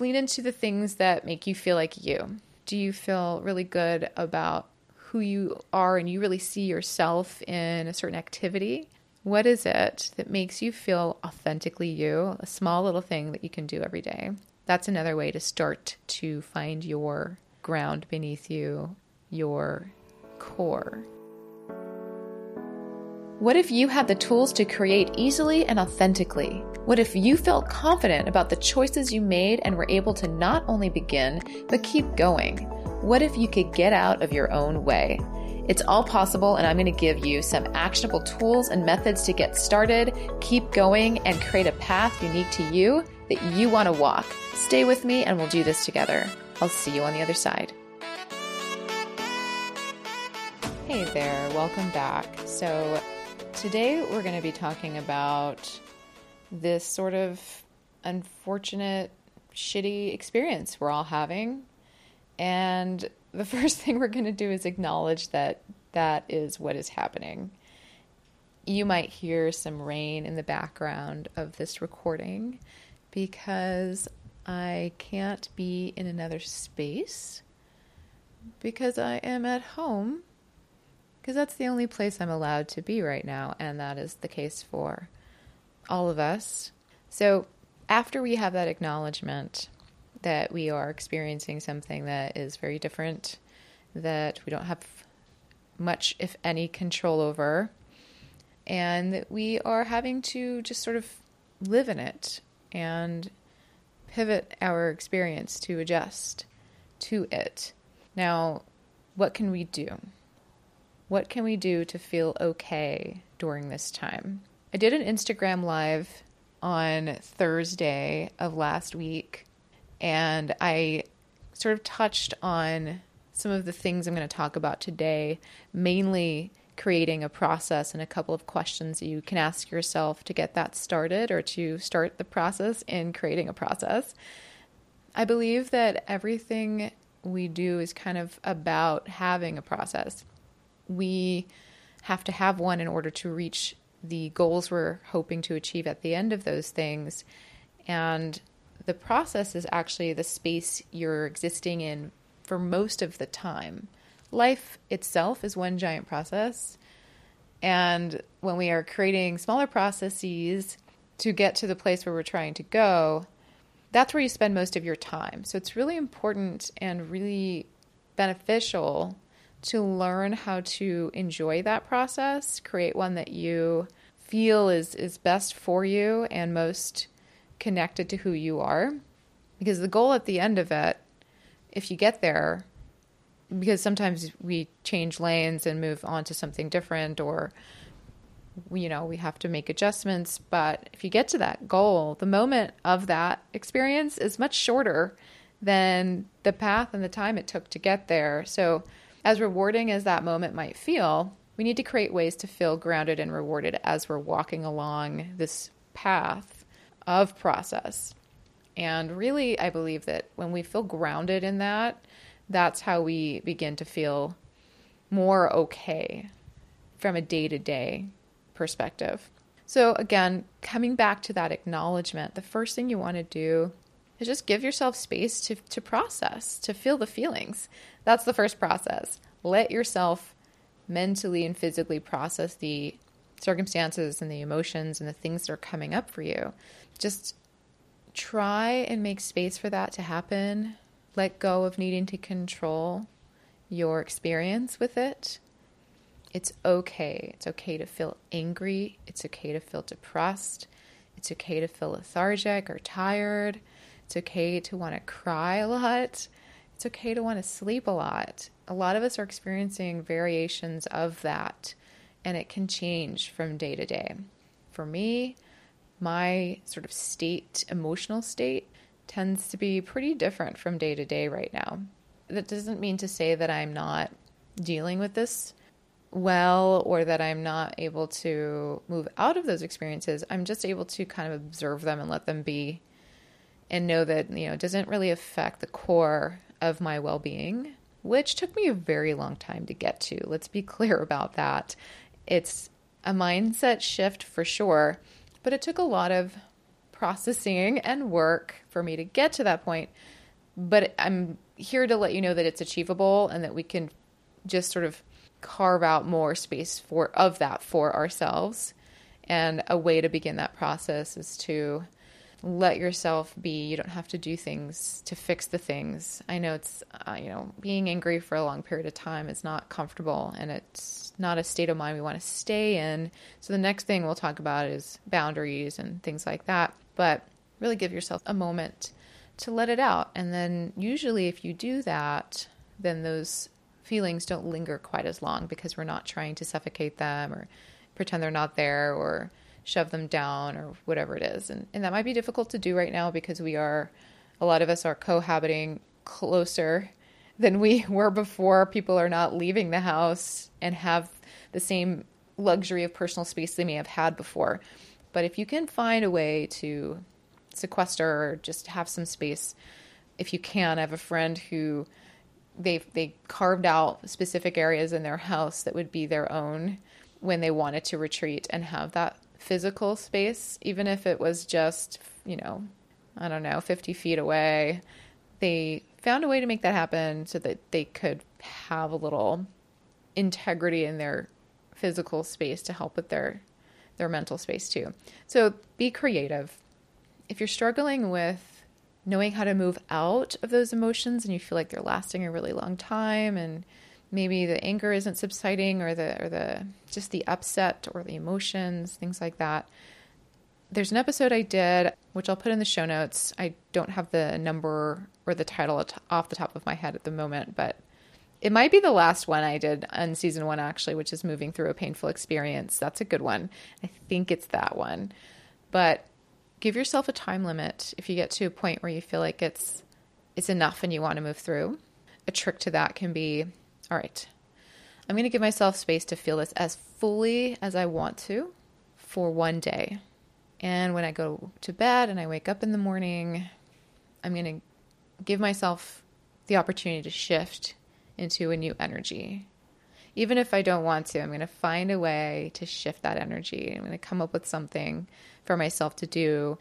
lean into the things that make you feel like you. Do you feel really good about who you are and you really see yourself in a certain activity? What is it that makes you feel authentically you? A small little thing that you can do every day. That's another way to start to find your ground beneath you, your core. What if you had the tools to create easily and authentically? What if you felt confident about the choices you made and were able to not only begin, but keep going? What if you could get out of your own way? It's all possible, and I'm going to give you some actionable tools and methods to get started, keep going, and create a path unique to you that you want to walk. Stay with me, and we'll do this together. I'll see you on the other side. Hey there, welcome back. So today we're going to be talking about this sort of unfortunate, shitty experience we're all having. And the first thing we're going to do is acknowledge that that is what is happening. You might hear some rain in the background of this recording because I can't be in another space because I am at home. Because that's the only place I'm allowed to be right now, and that is the case for all of us. So after we have that acknowledgement that we are experiencing something that is very different, that we don't have much, if any, control over, and that we are having to just sort of live in it and pivot our experience to adjust to it. Now, what can we do? What can we do to feel okay during this time? I did an Instagram live on Thursday of last week, and I sort of touched on some of the things I'm going to talk about today, mainly creating a process and a couple of questions that you can ask yourself to get that started or to start the process in creating a process. I believe that everything we do is kind of about having a process. We have to have one in order to reach the goals we're hoping to achieve at the end of those things. And the process is actually the space you're existing in for most of the time. Life itself is one giant process. And when we are creating smaller processes to get to the place where we're trying to go, that's where you spend most of your time. So it's really important and really beneficial to learn how to enjoy that process, create one that you feel is best for you and most connected to who you are. Because the goal at the end of it, if you get there, because sometimes we change lanes and move on to something different, or, you know, we have to make adjustments. But if you get to that goal, the moment of that experience is much shorter than the path and the time it took to get there. So as rewarding as that moment might feel, we need to create ways to feel grounded and rewarded as we're walking along this path of process. And really, I believe that when we feel grounded in that, that's how we begin to feel more okay from a day-to-day perspective. So again, coming back to that acknowledgement, the first thing you want to do is just give yourself space to process, to feel the feelings. That's the first process. Let yourself mentally and physically process the circumstances and the emotions and the things that are coming up for you. Just try and make space for that to happen. Let go of needing to control your experience with it. It's okay. It's okay to feel angry. It's okay to feel depressed. It's okay to feel lethargic or tired. It's okay to want to cry a lot. It's okay to want to sleep a lot. A lot of us are experiencing variations of that, and it can change from day to day. For me, my sort of state, emotional state, tends to be pretty different from day to day right now. That doesn't mean to say that I'm not dealing with this well or that I'm not able to move out of those experiences. I'm just able to kind of observe them and let them be, and know that, you know, it doesn't really affect the core of my well-being, which took me a very long time to get to. Let's be clear about that. It's a mindset shift for sure, but it took a lot of processing and work for me to get to that point. But I'm here to let you know that it's achievable and that we can just sort of carve out more space for ourselves. And a way to begin that process is to let yourself be. You don't have to do things to fix the things. I know it's, being angry for a long period of time is not comfortable, and it's not a state of mind we want to stay in. So the next thing we'll talk about is boundaries and things like that. But really give yourself a moment to let it out. And then usually if you do that, then those feelings don't linger quite as long because we're not trying to suffocate them or pretend they're not there or shove them down or whatever it is. And that might be difficult to do right now because a lot of us are cohabiting closer than we were before. People are not leaving the house and have the same luxury of personal space they may have had before. But if you can find a way to sequester or just have some space, if you can. I have a friend who they carved out specific areas in their house that would be their own when they wanted to retreat and have that physical space, even if it was just, 50 feet away. They found a way to make that happen so that they could have a little integrity in their physical space to help with their mental space too. So be creative. If you're struggling with knowing how to move out of those emotions and you feel like they're lasting a really long time and maybe the anger isn't subsiding or the just the upset or the emotions, things like that. There's an episode I did, which I'll put in the show notes. I don't have the number or the title off the top of my head at the moment, but it might be the last one I did on season 1 actually, which is moving through a painful experience. That's a good one. I think it's that one. But give yourself a time limit if you get to a point where you feel like it's enough and you want to move through. A trick to that can be, all right, I'm going to give myself space to feel this as fully as I want to for one day. And when I go to bed and I wake up in the morning, I'm going to give myself the opportunity to shift into a new energy. Even if I don't want to, I'm going to find a way to shift that energy. I'm going to come up with something for myself to do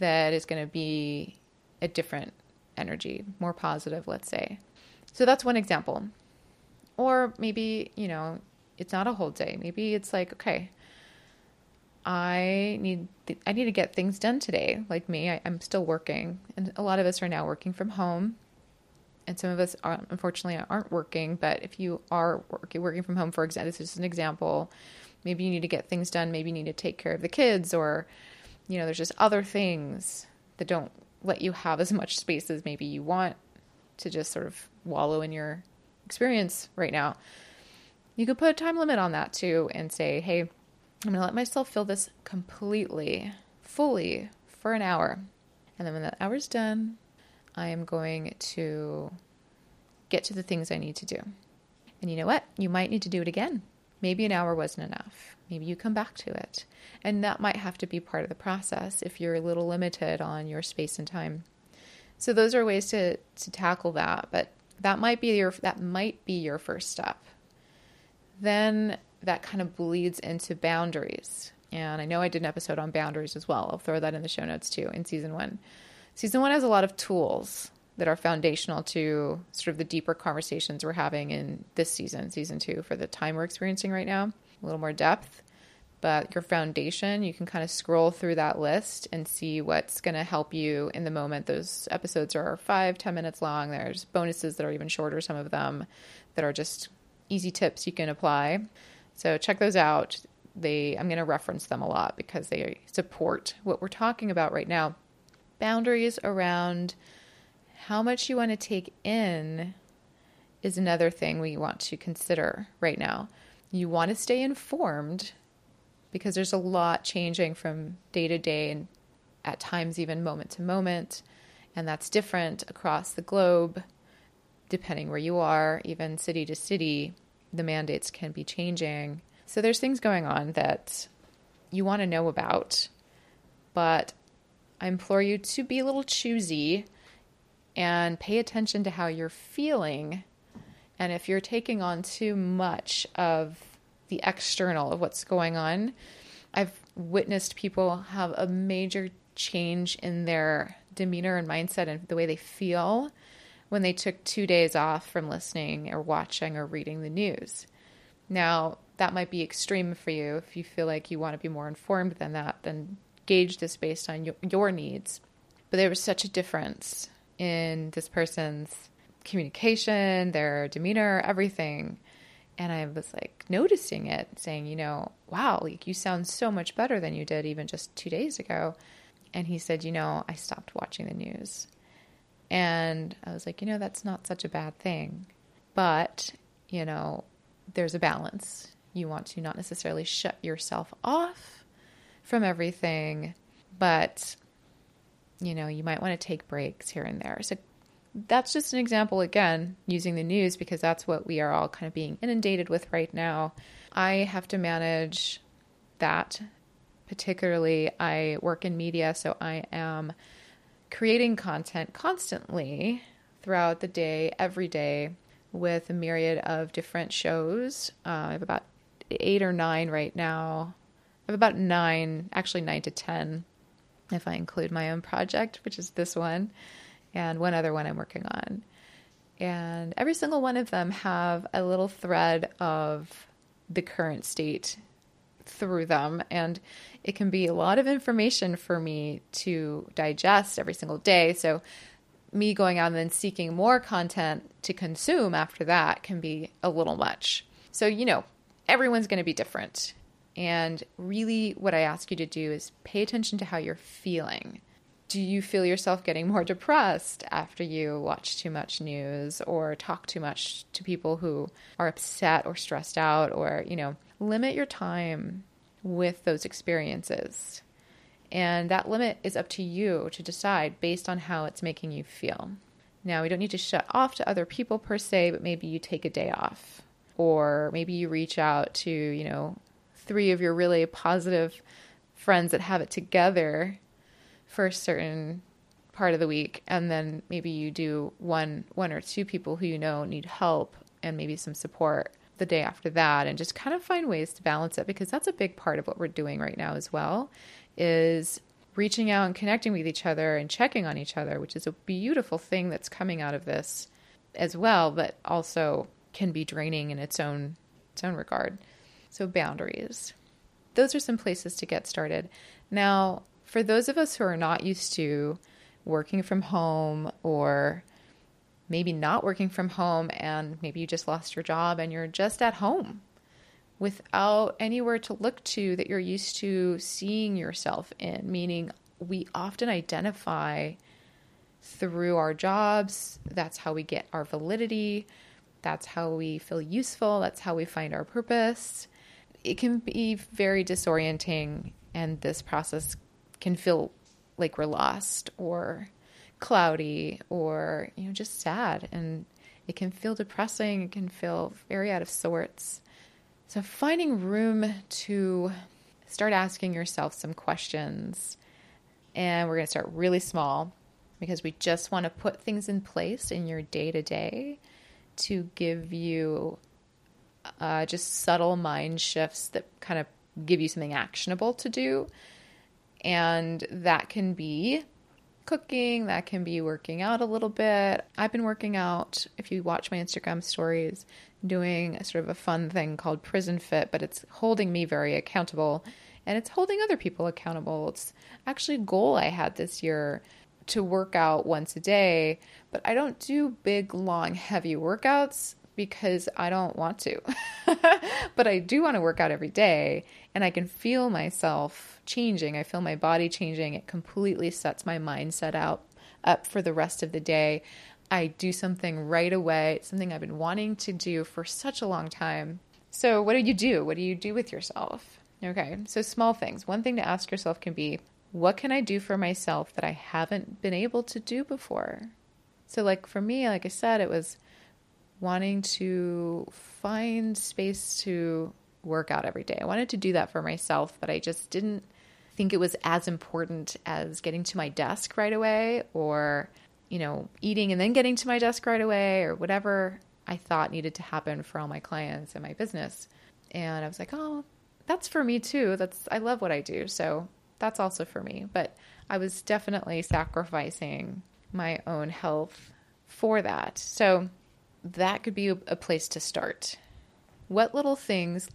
that is going to be a different energy, more positive, let's say. So that's one example. Or maybe, it's not a whole day. Maybe it's like, okay, I need to get things done today. Like me, I'm still working. And a lot of us are now working from home. And some of us aren't working, but if you are working from home, for example, this is just an example, maybe you need to get things done. Maybe you need to take care of the kids or, there's just other things that don't let you have as much space as maybe you want to just sort of wallow in your experience right now. You could put a time limit on that too and say, hey, I'm going to let myself feel this completely, fully for an hour. And then when that hour's done, I am going to get to the things I need to do. And you know what? You might need to do it again. Maybe an hour wasn't enough. Maybe you come back to it. And that might have to be part of the process if you're a little limited on your space and time. So those are ways to tackle that, but that might be your first step. Then that kind of bleeds into boundaries. And I know I did an episode on boundaries as well. I'll throw that in the show notes too in season 1. Season 1 has a lot of tools that are foundational to sort of the deeper conversations we're having in this season 2, for the time we're experiencing right now, a little more depth. But your foundation, you can kind of scroll through that list and see what's going to help you in the moment. Those episodes are 5-10 minutes long. There's bonuses that are even shorter, some of them that are just easy tips you can apply. So check those out. I'm going to reference them a lot because they support what we're talking about right now. Boundaries around how much you want to take in is another thing we want to consider right now. You want to stay informed because there's a lot changing from day to day and at times even moment to moment. And that's different across the globe, depending where you are, even city to city, the mandates can be changing. So there's things going on that you want to know about, but I implore you to be a little choosy and pay attention to how you're feeling. And if you're taking on too much of the external of what's going on, I've witnessed people have a major change in their demeanor and mindset and the way they feel when they took 2 days off from listening or watching or reading the news. Now, that might be extreme for you. If you feel like you want to be more informed than that, then gauge this based on your needs. But there was such a difference in this person's communication, their demeanor, everything. And I was like noticing it, saying, you know, wow, like you sound so much better than you did even just 2 days ago. And he said, you know, I stopped watching the news. And I was like, you know, that's not such a bad thing. But, you know, there's a balance. You want to not necessarily shut yourself off from everything, but, you know, you might want to take breaks here and there. So that's just an example, again, using the news, because that's what we are all kind of being inundated with right now. I have to manage that. Particularly, I work in media, so I am creating content constantly throughout the day, every day, with a myriad of different shows. I have about 8 or 9 right now. I have about 9, actually 9 to 10, if I include my own project, which is this one, and one other one I'm working on. And every single one of them have a little thread of the current state through them, and it can be a lot of information for me to digest every single day. So me going out and then seeking more content to consume after that can be a little much. So, you know, everyone's going to be different. And really what I ask you to do is pay attention to how you're feeling. Do you feel yourself getting more depressed after you watch too much news or talk too much to people who are upset or stressed out? Or, you know, limit your time with those experiences. And that limit is up to you to decide based on how it's making you feel. Now, we don't need to shut off to other people per se, but maybe you take a day off, or maybe you reach out to, you know, 3 of your really positive friends that have it together for a certain part of the week. And then maybe you do one or 2 people who, you know, need help and maybe some support the day after that, and just kind of find ways to balance it, because that's a big part of what we're doing right now as well, is reaching out and connecting with each other and checking on each other, which is a beautiful thing that's coming out of this as well, but also can be draining in its own regard. So boundaries. Those are some places to get started. Now, for those of us who are not used to working from home, or maybe not working from home, and maybe you just lost your job and you're just at home without anywhere to look to that you're used to seeing yourself in, meaning we often identify through our jobs. That's how we get our validity. That's how we feel useful. That's how we find our purpose. It can be very disorienting, and this process can feel like we're lost or cloudy or, you know, just sad. And it can feel depressing. It can feel very out of sorts. So finding room to start asking yourself some questions. And we're going to start really small, because we just want to put things in place in your day-to-day to give you just subtle mind shifts that kind of give you something actionable to do. And that can be cooking, that can be working out a little bit. I've been working out, if you watch my Instagram stories, doing a sort of a fun thing called Prison Fit, but it's holding me very accountable, and it's holding other people accountable. It's actually a goal I had this year to work out once a day, but I don't do big, long, heavy workouts because I don't want to, but I do want to work out every day, and I can feel myself changing. I feel my body changing. It completely sets my mindset up for the rest of the day. I do something right away. It's something I've been wanting to do for such a long time. So what do you do? What do you do with yourself? Okay. So small things. One thing to ask yourself can be, what can I do for myself that I haven't been able to do before? So like for me, like I said, it was wanting to find space to work out every day. I wanted to do that for myself, but I just didn't think it was as important as getting to my desk right away, or, you know, eating and then getting to my desk right away, or whatever I thought needed to happen for all my clients and my business. And I was like, oh, that's for me too. I love what I do. So that's also for me. But I was definitely sacrificing my own health for that. So that could be a place to start. What little things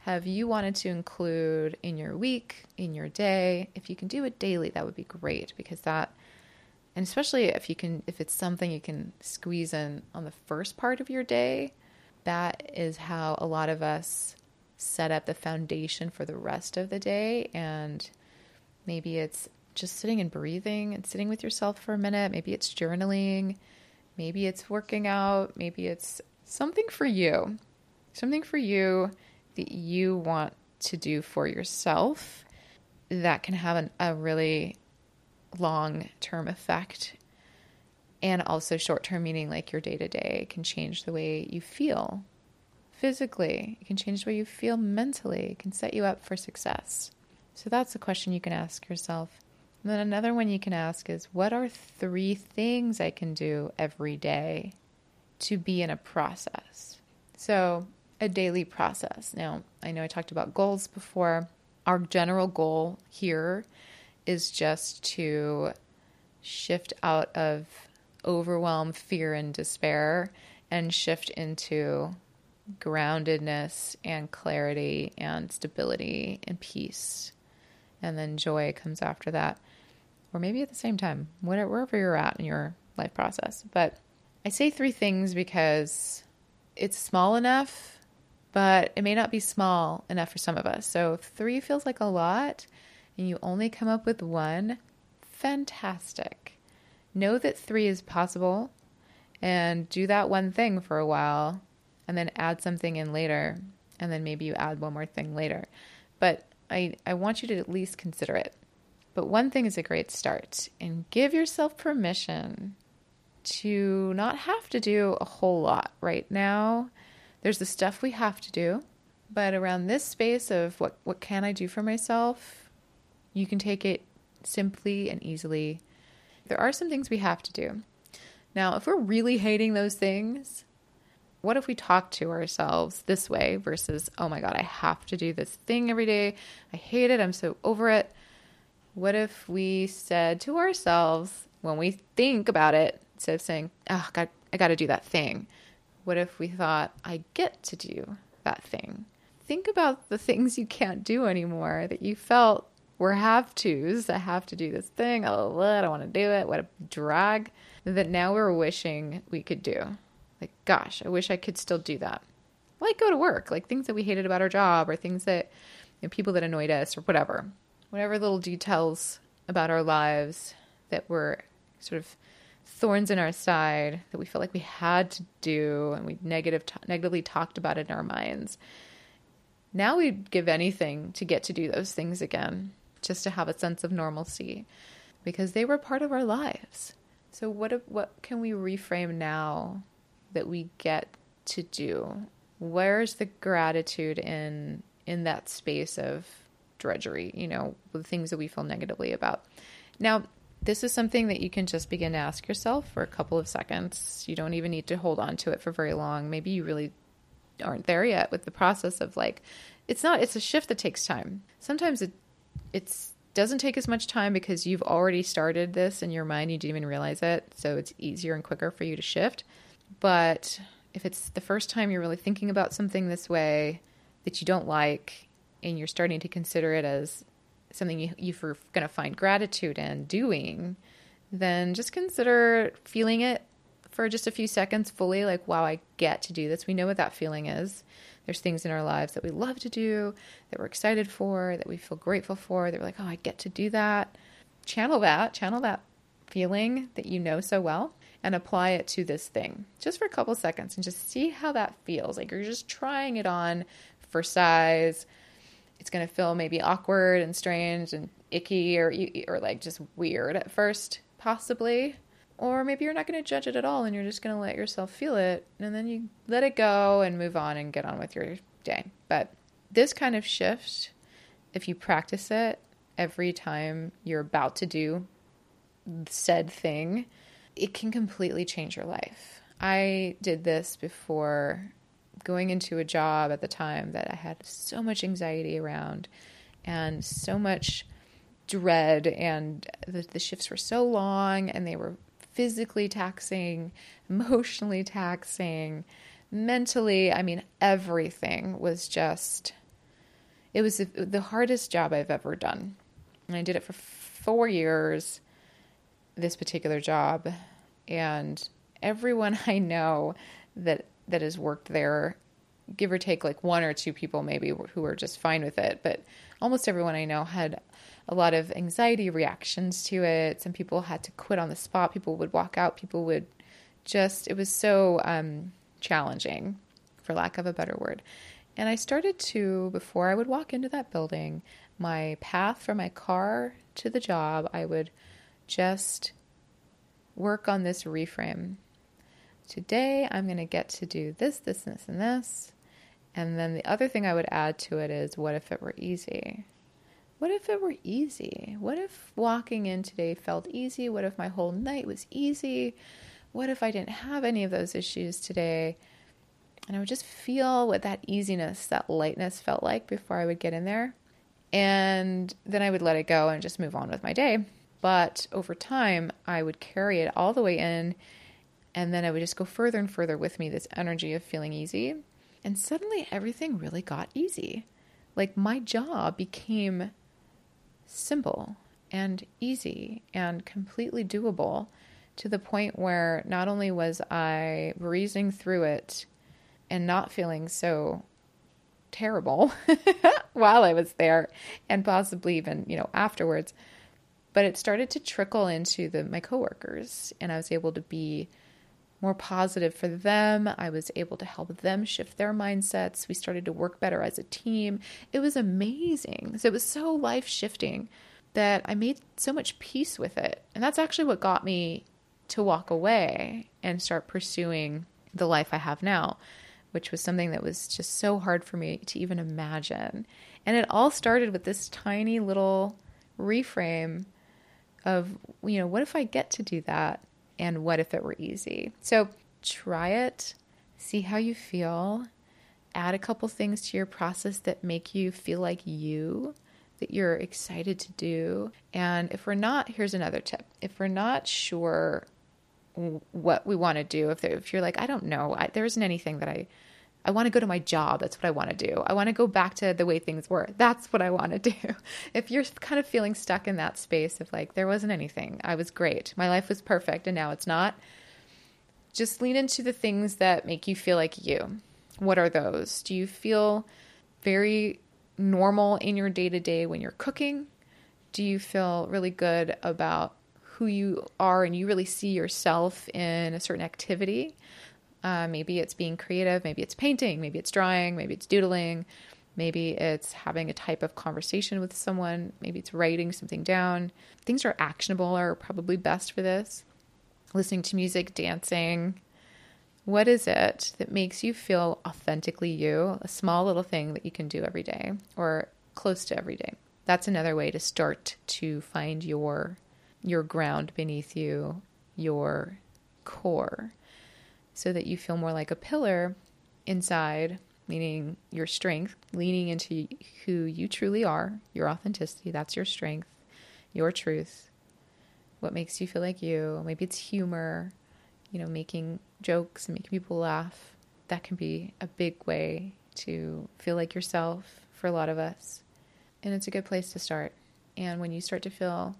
have you wanted to include in your week, in your day? If you can do it daily, that would be great, because that, and especially if it's something you can squeeze in on the first part of your day, that is how a lot of us set up the foundation for the rest of the day. And maybe it's just sitting and breathing and sitting with yourself for a minute. Maybe it's journaling. Maybe it's working out. Maybe it's something for you that you want to do for yourself that can have a really long-term effect, and also short-term, meaning like your day-to-day can change the way you feel physically. It can change the way you feel mentally. It can set you up for success. So that's a question you can ask yourself. And then another one you can ask is, what are 3 things I can do every day to be in a process? So a daily process. Now, I know I talked about goals before. Our general goal here is just to shift out of overwhelm, fear, and despair, and shift into groundedness and clarity and stability and peace. And then joy comes after that. Or maybe at the same time, wherever you're at in your life process. But I say 3 things because it's small enough, but it may not be small enough for some of us. So if 3 feels like a lot and you only come up with 1, fantastic. Know that 3 is possible, and do that one thing for a while, and then add something in later, and then maybe you add one more thing later. But I want you to at least consider it. But one thing is a great start, and give yourself permission to not have to do a whole lot right now. There's the stuff we have to do, but around this space of what can I do for myself, you can take it simply and easily. There are some things we have to do. Now, if we're really hating those things, what if we talk to ourselves this way versus, oh my God, I have to do this thing every day. I hate it. I'm so over it. What if we said to ourselves when we think about it, instead of saying, oh God, I got to do that thing. What if we thought, I get to do that thing? Think about the things you can't do anymore that you felt were have to's. I have to do this thing. Oh, I don't want to do it. What a drag. That now we're wishing we could do. Like, gosh, I wish I could still do that. Like go to work, like things that we hated about our job, or things that, you know, people that annoyed us, or whatever. Whatever little details about our lives that were sort of thorns in our side that we felt like we had to do, and we negatively talked about it in our minds. Now we'd give anything to get to do those things again, just to have a sense of normalcy, because they were part of our lives. So what can we reframe now that we get to do? Where's the gratitude in that space of drudgery, you know, the things that we feel negatively about? Now, this is something that you can just begin to ask yourself for a couple of seconds. You don't even need to hold on to it for very long. Maybe you really aren't there yet with the process of like, it's a shift that takes time. Sometimes it doesn't take as much time because you've already started this in your mind. You didn't even realize it. So it's easier and quicker for you to shift. But if it's the first time you're really thinking about something this way that you don't like, and you're starting to consider it as something you're going to find gratitude in doing, then just consider feeling it for just a few seconds fully, like, wow, I get to do this. We know what that feeling is. There's things in our lives that we love to do, that we're excited for, that we feel grateful for, that we're like, oh, I get to do that. Channel that feeling that you know so well, and apply it to this thing just for a couple seconds, and just see how that feels. Like you're just trying it on for size. It's going to feel maybe awkward and strange and icky or like just weird at first, possibly. Or maybe you're not going to judge it at all, and you're just going to let yourself feel it, and then you let it go and move on and get on with your day. But this kind of shift, if you practice it every time you're about to do said thing, it can completely change your life. I did this before going into a job at the time that I had so much anxiety around, and so much dread, and the shifts were so long, and they were physically taxing, emotionally taxing, mentally. I mean, everything was just, it was the hardest job I've ever done. And I did it for 4 years, this particular job. And everyone I know that has worked there, give or take like one or two people maybe who were just fine with it, but almost everyone I know had a lot of anxiety reactions to it. Some people had to quit on the spot. People would walk out. People would just, it was so challenging, for lack of a better word. And I started to, before I would walk into that building, my path from my car to the job, I would just work on this reframe. Today, I'm going to get to do this, this, this, and this. And then the other thing I would add to it is, what if it were easy? What if it were easy? What if walking in today felt easy? What if my whole night was easy? What if I didn't have any of those issues today? And I would just feel what that easiness, that lightness felt like before I would get in there. And then I would let it go and just move on with my day. But over time, I would carry it all the way in, and then I would just go further and further with me, this energy of feeling easy. And suddenly everything really got easy. Like my job became simple and easy and completely doable, to the point where not only was I breezing through it and not feeling so terrible while I was there, and possibly even, afterwards, but it started to trickle into my coworkers, and I was able to be more positive for them. I was able to help them shift their mindsets. We started to work better as a team. It was amazing. So it was so life-shifting that I made so much peace with it. And that's actually what got me to walk away and start pursuing the life I have now, which was something that was just so hard for me to even imagine. And it all started with this tiny little reframe of, what if I get to do that? And what if it were easy? So try it, see how you feel, add a couple things to your process that make you feel like you, that you're excited to do. And if we're not, here's another tip. If we're not sure what we want to do, if you're like, I don't know, there isn't anything that I want to go to my job. That's what I want to do. I want to go back to the way things were. That's what I want to do. If you're kind of feeling stuck in that space of like, there wasn't anything, I was great, my life was perfect, and now it's not, just lean into the things that make you feel like you. What are those? Do you feel very normal in your day-to-day when you're cooking? Do you feel really good about who you are and you really see yourself in a certain activity? Maybe it's being creative, maybe it's painting, maybe it's drawing, maybe it's doodling, maybe it's having a type of conversation with someone, maybe it's writing something down. Things that are actionable are probably best for this. Listening to music, dancing. What is it that makes you feel authentically you? A small little thing that you can do every day or close to every day. That's another way to start to find your ground beneath you, your core, so that you feel more like a pillar inside, meaning your strength, leaning into who you truly are, your authenticity. That's your strength, your truth, what makes you feel like you. Maybe it's humor, making jokes and making people laugh. That can be a big way to feel like yourself for a lot of us. And it's a good place to start. And when you start to feel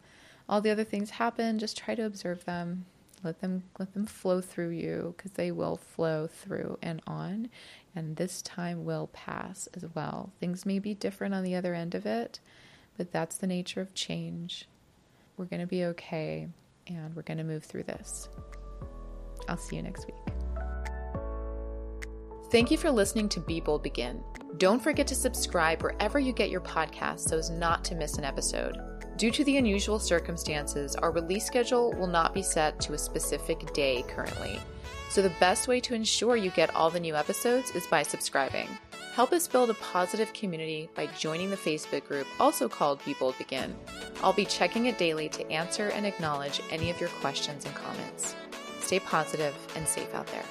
all the other things happen, just try to observe them. Let them flow through you, because they will flow through and on, and this time will pass as well. Things may be different on the other end of it, but that's the nature of change. We're going to be okay, and we're going to move through this. I'll see you next week. Thank you for listening to Be Bold Begin. Don't forget to subscribe wherever you get your podcasts so as not to miss an episode. Due to the unusual circumstances, our release schedule will not be set to a specific day currently. So the best way to ensure you get all the new episodes is by subscribing. Help us build a positive community by joining the Facebook group, also called Be Bold Begin. I'll be checking it daily to answer and acknowledge any of your questions and comments. Stay positive and safe out there.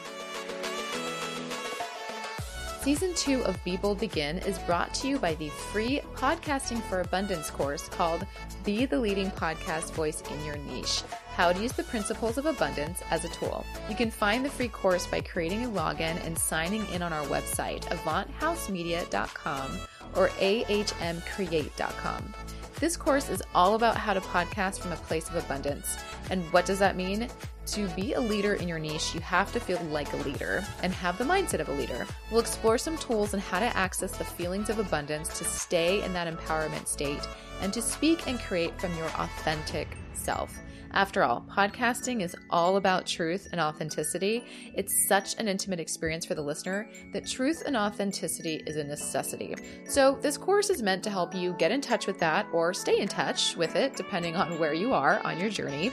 Season 2 of Be Bold Begin is brought to you by the free Podcasting for Abundance course called Be the Leading Podcast Voice in Your Niche, How to Use the Principles of Abundance as a Tool. You can find the free course by creating a login and signing in on our website, AvantHouseMedia.com or AHMCreate.com. This course is all about how to podcast from a place of abundance. And what does that mean? To be a leader in your niche, you have to feel like a leader and have the mindset of a leader. We'll explore some tools on how to access the feelings of abundance to stay in that empowerment state and to speak and create from your authentic self. After all, podcasting is all about truth and authenticity. It's such an intimate experience for the listener that truth and authenticity is a necessity. So this course is meant to help you get in touch with that or stay in touch with it, depending on where you are on your journey.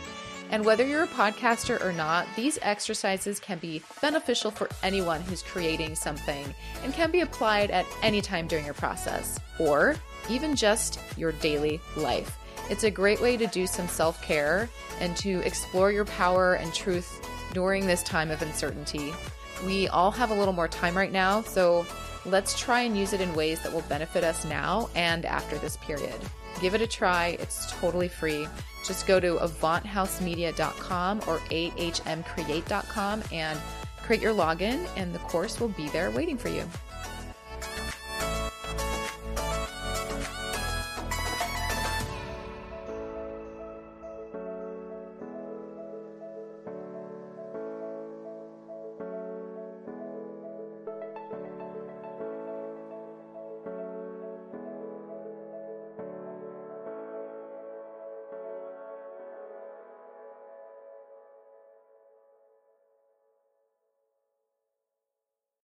And whether you're a podcaster or not, these exercises can be beneficial for anyone who's creating something and can be applied at any time during your process or even just your daily life. It's a great way to do some self-care and to explore your power and truth during this time of uncertainty. We all have a little more time right now, so let's try and use it in ways that will benefit us now and after this period. Give it a try. It's totally free. Just go to AvantHouseMedia.com or AHMCreate.com and create your login, and the course will be there waiting for you.